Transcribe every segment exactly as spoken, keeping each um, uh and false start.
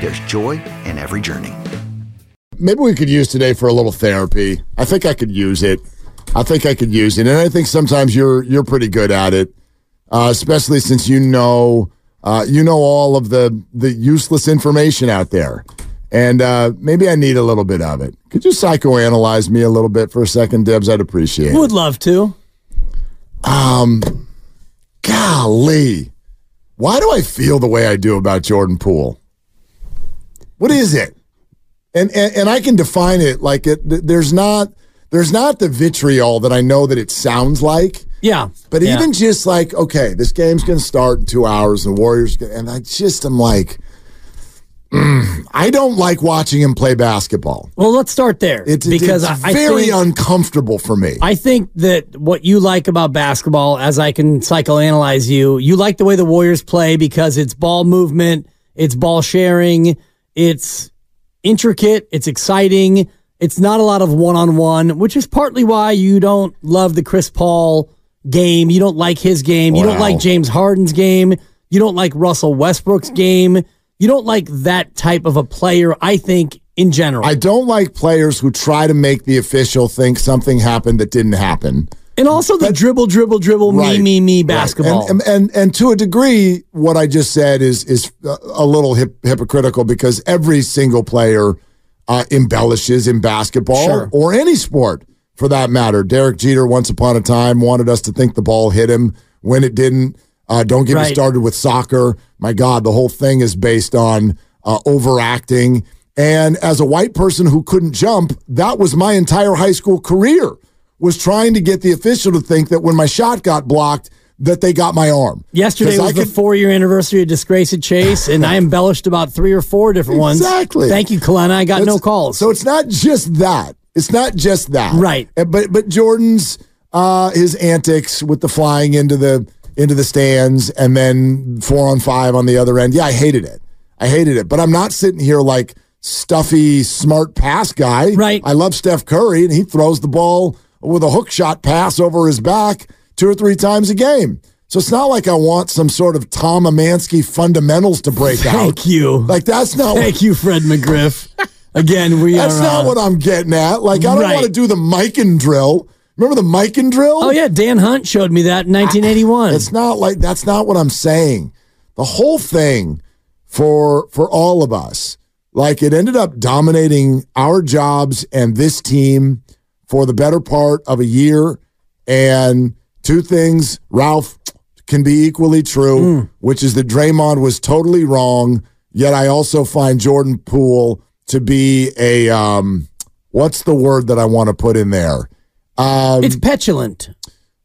there's joy in every journey. Maybe we could use today for a little therapy. I think I could use it. I think I could use it. And I think sometimes you're you're pretty good at it, uh, especially since you know uh, you know all of the, the useless information out there. And uh, maybe I need a little bit of it. Could you psychoanalyze me a little bit for a second, Dibs? I'd appreciate it. Would love to. Um, golly. Why do I feel the way I do about Jordan Poole? What is it? And and, and I can define it like it. There's not there's not the vitriol that I know that it sounds like. Yeah. But yeah. Even just like, okay, this game's going to start in two hours. The Warriors, and I just am like, Mm, I don't like watching him play basketball. Well, let's start there. It's, because it's I, very I think, uncomfortable for me. I think that what you like about basketball, as I can psychoanalyze you, you like the way the Warriors play because it's ball movement, it's ball sharing, it's intricate, it's exciting, it's not a lot of one-on-one, which is partly why you don't love the Chris Paul game. You don't like his game. Wow. You don't like James Harden's game. You don't like Russell Westbrook's game. You don't like that type of a player, I think, in general. I don't like players who try to make the official think something happened that didn't happen. And also the but, dribble, dribble, dribble, right, me, me, me basketball. Right. And, and, and and to a degree, what I just said is is a little hip, hypocritical because every single player uh, embellishes in basketball, sure, or any sport for that matter. Derek Jeter, once upon a time, wanted us to think the ball hit him when it didn't. Uh, don't get right. me started with soccer. My God, the whole thing is based on uh, overacting. And as a white person who couldn't jump, that was my entire high school career, was trying to get the official to think that when my shot got blocked, that they got my arm. Yesterday was could... the four-year anniversary of Disgrace at Chase, and I embellished about three or four different exactly. ones. Exactly. Thank you, Kalena. I got it's, no calls. So it's not just that. It's not just that. Right. But but Jordan's, uh, his antics with the flying into the... into the stands, and then four on five on the other end. Yeah, I hated it. I hated it. But I'm not sitting here like stuffy, smart pass guy. Right. I love Steph Curry, and he throws the ball with a hook shot pass over his back two or three times a game. So it's not like I want some sort of Tom Amansky fundamentals to break Thank out. Thank you. Like, that's not Thank what- you, Fred McGriff. Again, we that's are... That's not uh, what I'm getting at. Like, I don't right. want to do the mic and drill. Remember the mic and drill? Oh, yeah. Dan Hunt showed me that in nineteen eighty-one. I, it's not like, that's not what I'm saying. The whole thing for for all of us, like it ended up dominating our jobs and this team for the better part of a year. And two things, Ralph, can be equally true, mm. which is that Draymond was totally wrong, yet I also find Jordan Poole to be a, um, what's the word that I want to put in there? Um, it's petulant.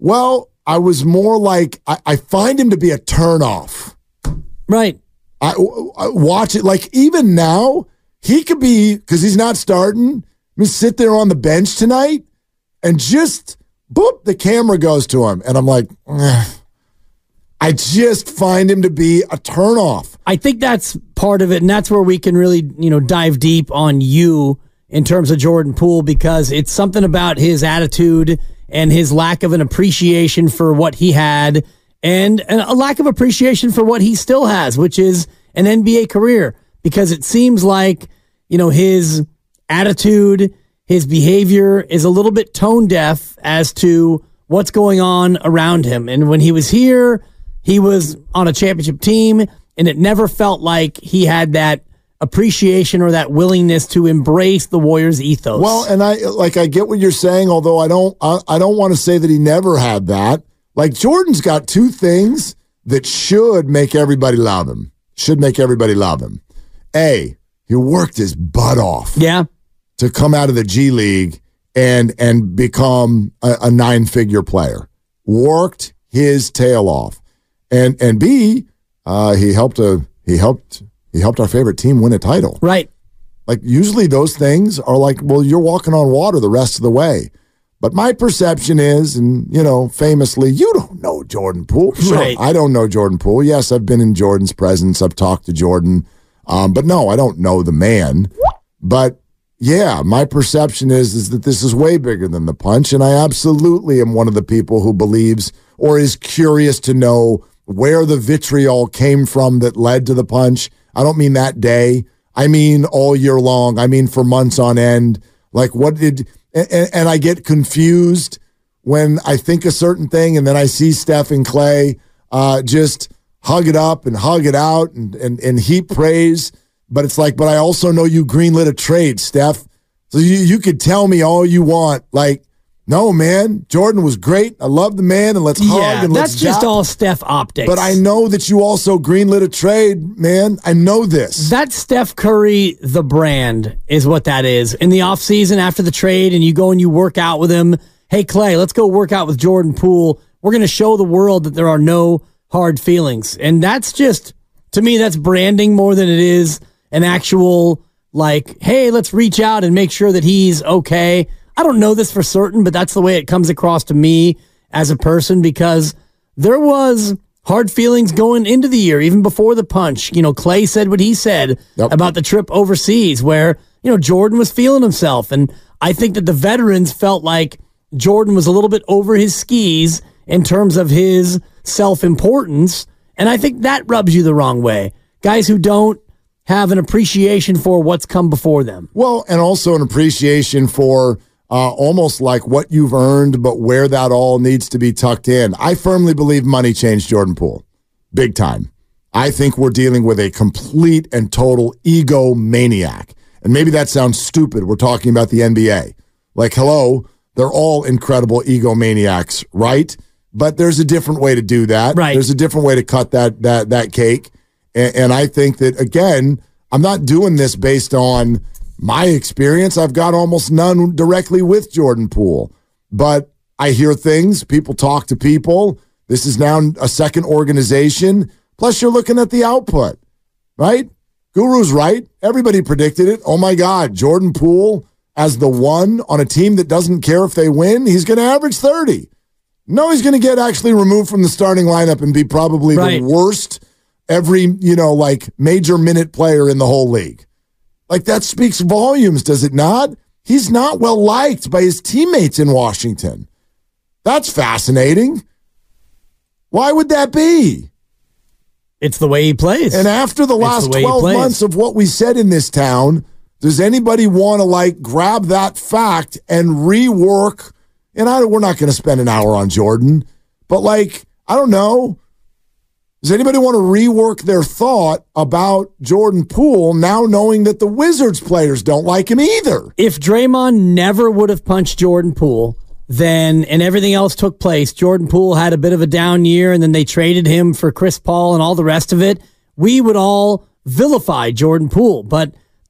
Well, I was more like, I, I find him to be a turnoff. Right. I, I watch it. Like, even now, he could be, because he's not starting, I mean, sit there on the bench tonight and just, boop, the camera goes to him. And I'm like, ugh. I just find him to be a turnoff. I think that's part of it, and that's where we can really, you know, dive deep on you in terms of Jordan Poole, because it's something about his attitude and his lack of an appreciation for what he had and a lack of appreciation for what he still has, which is an N B A career, because it seems like, you know, his attitude, his behavior is a little bit tone deaf as to what's going on around him. And when he was here, he was on a championship team, and it never felt like he had that appreciation or that willingness to embrace the Warriors ethos. Well, and I like I get what you're saying, although I don't I, I don't want to say that he never had that. Like, Jordan's got two things that should make everybody love him. Should make everybody love him. A, he worked his butt off. Yeah. To come out of the G League and and become a, a nine-figure player. Worked his tail off. And and B, uh, he helped a he helped He helped our favorite team win a title. Right. Like, usually those things are like, well, you're walking on water the rest of the way. But my perception is, and, you know, famously, you don't know Jordan Poole. Sure, right. I don't know Jordan Poole. Yes, I've been in Jordan's presence. I've talked to Jordan. Um, but no, I don't know the man. But, yeah, my perception is, is that this is way bigger than the punch. And I absolutely am one of the people who believes or is curious to know where the vitriol came from that led to the punch. I don't mean that day. I mean all year long. I mean for months on end. Like, what did, and, and I get confused when I think a certain thing and then I see Steph and Klay uh, just hug it up and hug it out and, and, and heap praise. But it's like, but I also know you greenlit a trade, Steph. So you, you could tell me all you want. Like, no, man, Jordan was great. I love the man, and let's hug yeah, and let's that's just jop. All Steph optics. But I know that you also greenlit a trade, man. I know this. That's Steph Curry, the brand, is what that is. In the offseason after the trade, and you go and you work out with him. Hey, Klay, let's go work out with Jordan Poole. We're going to show the world that there are no hard feelings. And that's just, to me, that's branding more than it is an actual, like, hey, let's reach out and make sure that he's okay. I don't know this for certain, but that's the way it comes across to me as a person, because there was hard feelings going into the year, even before the punch. You know, Klay said what he said yep. about the trip overseas where, you know, Jordan was feeling himself. And I think that the veterans felt like Jordan was a little bit over his skis in terms of his self-importance. And I think that rubs you the wrong way. Guys who don't have an appreciation for what's come before them. Well, and also an appreciation for Uh, almost like what you've earned, but where that all needs to be tucked in. I firmly believe money changed Jordan Poole. Big time. I think we're dealing with a complete and total egomaniac. And maybe that sounds stupid. We're talking about the N B A. Like, hello, they're all incredible egomaniacs, right? But there's a different way to do that. Right. There's a different way to cut that that that cake. And, and I think that, again, I'm not doing this based on my experience. I've got almost none directly with Jordan Poole, but I hear things. People talk to people. This is now a second organization. Plus, you're looking at the output, right? Guru's right. Everybody predicted it. Oh, my God. Jordan Poole, as the one on a team that doesn't care if they win, he's going to average thirty. No, he's going to get actually removed from the starting lineup and be probably right. the worst every, you know, like major minute player in the whole league. Like, that speaks volumes, does it not? He's not well-liked by his teammates in Washington. That's fascinating. Why would that be? It's the way he plays. And after the last twelve months of what we said in this town, does anybody want to, like, grab that fact and rework? And I, we're not going to spend an hour on Jordan, but, like, I don't know. Does anybody want to rework their thought about Jordan Poole now knowing that the Wizards players don't like him either? If Draymond never would have punched Jordan Poole, then, and everything else took place, Jordan Poole had a bit of a down year, and then they traded him for Chris Paul and all the rest of it, we would all vilify Jordan Poole. But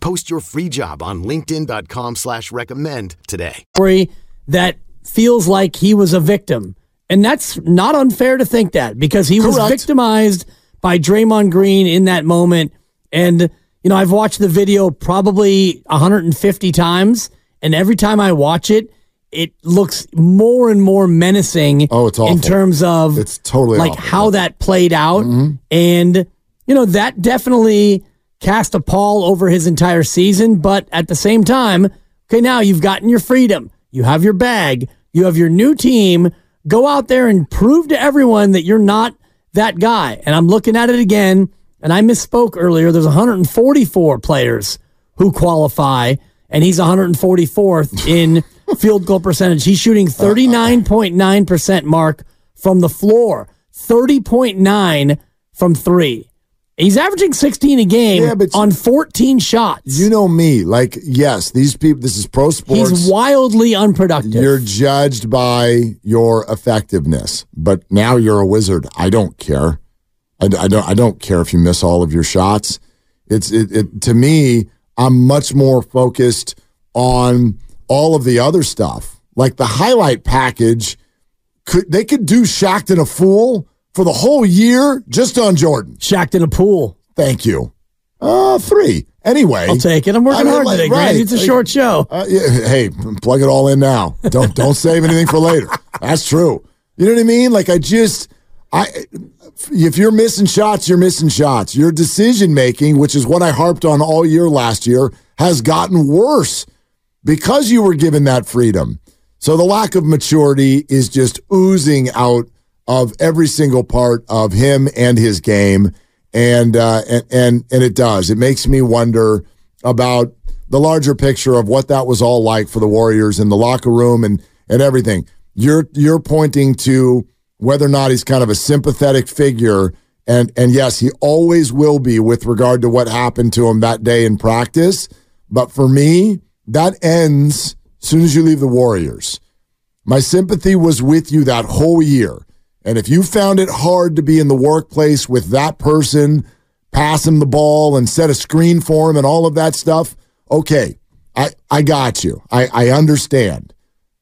Post your free job on linkedin dot com slash recommend today. That feels like he was a victim. And that's not unfair to think that, because he Correct. was victimized by Draymond Green in that moment. And, you know, I've watched the video probably one hundred fifty times. And every time I watch it, it looks more and more menacing. Oh, it's awful. In terms of it's totally like awful. how that played out. Mm-hmm. And, you know, that definitely cast a pall over his entire season. But at the same time, okay, now you've gotten your freedom. You have your bag. You have your new team. Go out there and prove to everyone that you're not that guy. And I'm looking at it again, and I misspoke earlier. There's one hundred forty-four players who qualify, and he's one hundred forty-fourth in field goal percentage. He's shooting thirty-nine point nine percent mark from the floor, thirty point nine from three. He's averaging sixteen a game yeah, on fourteen shots. You know me. Like, yes, these people, this is pro sports. He's wildly unproductive. You're judged by your effectiveness. But now you're a Wizard. I don't care. I, I, don't, I don't care if you miss all of your shots. It's it, it to me... I'm much more focused on all of the other stuff. Like the highlight package, could they could do Shaqtin' a Fool for the whole year just on Jordan. Shaqtin' a Pool. Thank you. Uh, three. Anyway. I'll take it. I'm working I mean, hard like, today, right. Grant. It's a short show. Uh, yeah, hey, plug it all in now. Don't don't save anything for later. That's true. You know what I mean? Like I just... I, if you're missing shots, you're missing shots. Your decision-making, which is what I harped on all year last year, has gotten worse because you were given that freedom. So the lack of maturity is just oozing out of every single part of him and his game, and uh, and, and and it does. It makes me wonder about the larger picture of what that was all like for the Warriors in the locker room and, and everything. You're you're pointing to... whether or not he's kind of a sympathetic figure, and and yes, he always will be with regard to what happened to him that day in practice. But for me, that ends as soon as you leave the Warriors. My sympathy was with you that whole year. And if you found it hard to be in the workplace with that person, pass him the ball and set a screen for him and all of that stuff, okay, I, I got you. I, I understand.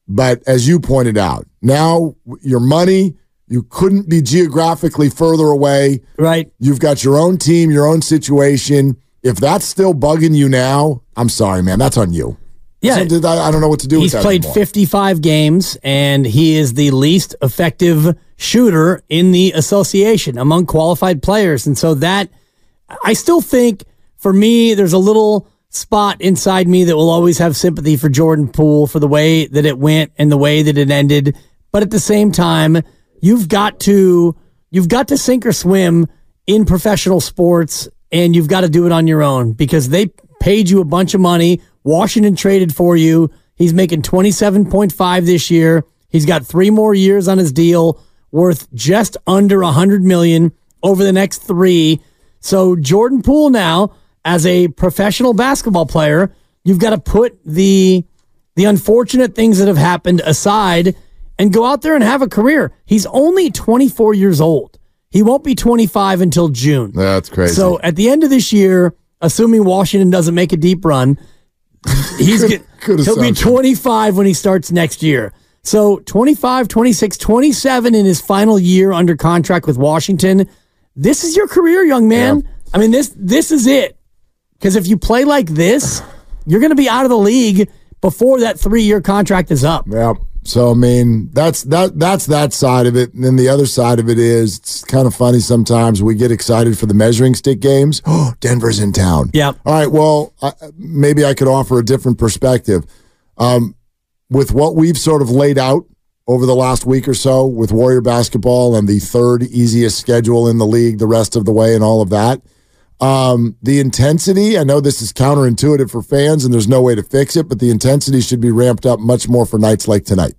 But as you pointed out, now your money... you couldn't be geographically further away. Right. You've got your own team, your own situation. If that's still bugging you now, I'm sorry, man. That's on you. Yeah. I don't know what to do with that anymore. He's played fifty-five games, and he is the least effective shooter in the association among qualified players. And so that, I still think, for me, there's a little spot inside me that will always have sympathy for Jordan Poole for the way that it went and the way that it ended. But at the same time, You've got to you've got to sink or swim in professional sports, and you've got to do it on your own because they paid you a bunch of money. Washington traded for you. He's making twenty-seven point five this year. He's got three more years on his deal worth just under one hundred million dollars over the next three. So Jordan Poole now, as a professional basketball player, you've got to put the the unfortunate things that have happened aside and go out there and have a career. He's only twenty-four years old. He won't be twenty-five until June. That's crazy. So at the end of this year, assuming Washington doesn't make a deep run, he's could, get, he'll be twenty-five when he starts next year. So twenty-five, twenty-six, twenty-seven in his final year under contract with Washington. This is your career, young man. Yeah. I mean, this this is it. Because if you play like this, you're going to be out of the league before that three-year contract is up. Yeah. So, I mean, that's that that's that side of it. And then the other side of it is, it's kind of funny sometimes. We get excited for the measuring stick games. Oh, Denver's in town. Yeah. All right, well, I, maybe I could offer a different perspective. Um, with what we've sort of laid out over the last week or so with Warrior basketball and the third easiest schedule in the league the rest of the way and all of that, um, the intensity, I know this is counterintuitive for fans and there's no way to fix it, but the intensity should be ramped up much more for nights like tonight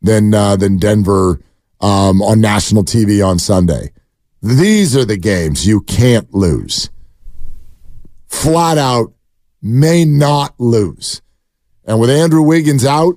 than uh, than Denver um, on national T V on Sunday. These are the games you can't lose. Flat out, may not lose. And with Andrew Wiggins out,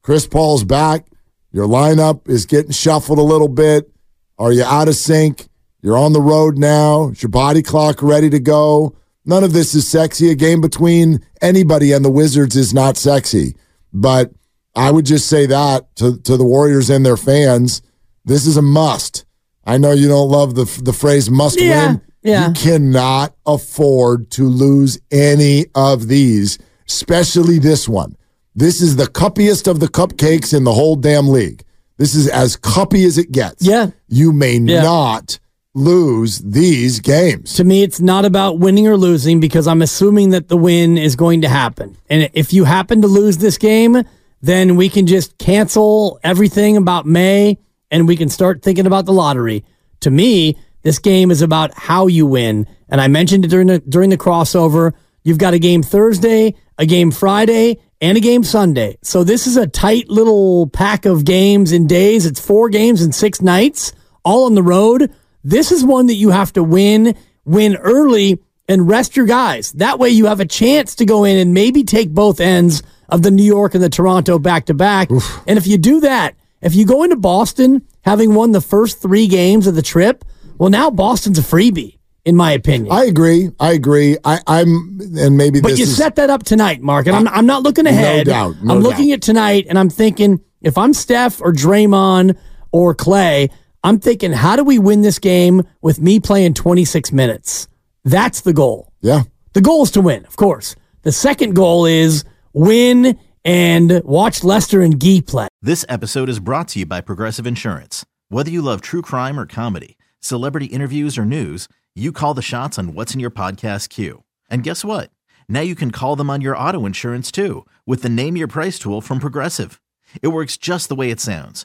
Chris Paul's back, your lineup is getting shuffled a little bit. Are you out of sync? You're on the road now. Is your body clock ready to go? None of this is sexy. A game between anybody and the Wizards is not sexy. But I would just say that to, to the Warriors and their fans, this is a must. I know you don't love the the phrase must yeah, win. Yeah. You cannot afford to lose any of these, especially this one. This is the cuppiest of the cupcakes in the whole damn league. This is as cuppy as it gets. Yeah. You may yeah. not lose these games. To me, it's not about winning or losing because I'm assuming that the win is going to happen. And if you happen to lose this game, then we can just cancel everything about May and we can start thinking about the lottery. To me, this game is about how you win. And I mentioned it during the, during the crossover. You've got a game Thursday, a game Friday, and a game Sunday. So this is a tight little pack of games and days. It's four games and six nights, all on the road. This is one that you have to win, win early, and rest your guys. That way you have a chance to go in and maybe take both ends of the New York and the Toronto back-to-back. Oof. And if you do that, if you go into Boston having won the first three games of the trip, well, now Boston's a freebie. In my opinion, I agree. I agree. I, I'm, and maybe. But this you is, set that up tonight, Mark. And I'm, I'm not looking ahead. No doubt. No I'm looking doubt. at tonight, and I'm thinking, if I'm Steph or Draymond or Klay, I'm thinking, how do we win this game with me playing twenty-six minutes? That's the goal. Yeah. The goal is to win, of course. The second goal is win and watch Lester and Gee play. This episode is brought to you by Progressive Insurance. Whether you love true crime or comedy, celebrity interviews or news, you call the shots on what's in your podcast queue. And guess what? Now you can call them on your auto insurance too with the Name Your Price tool from Progressive. It works just the way it sounds.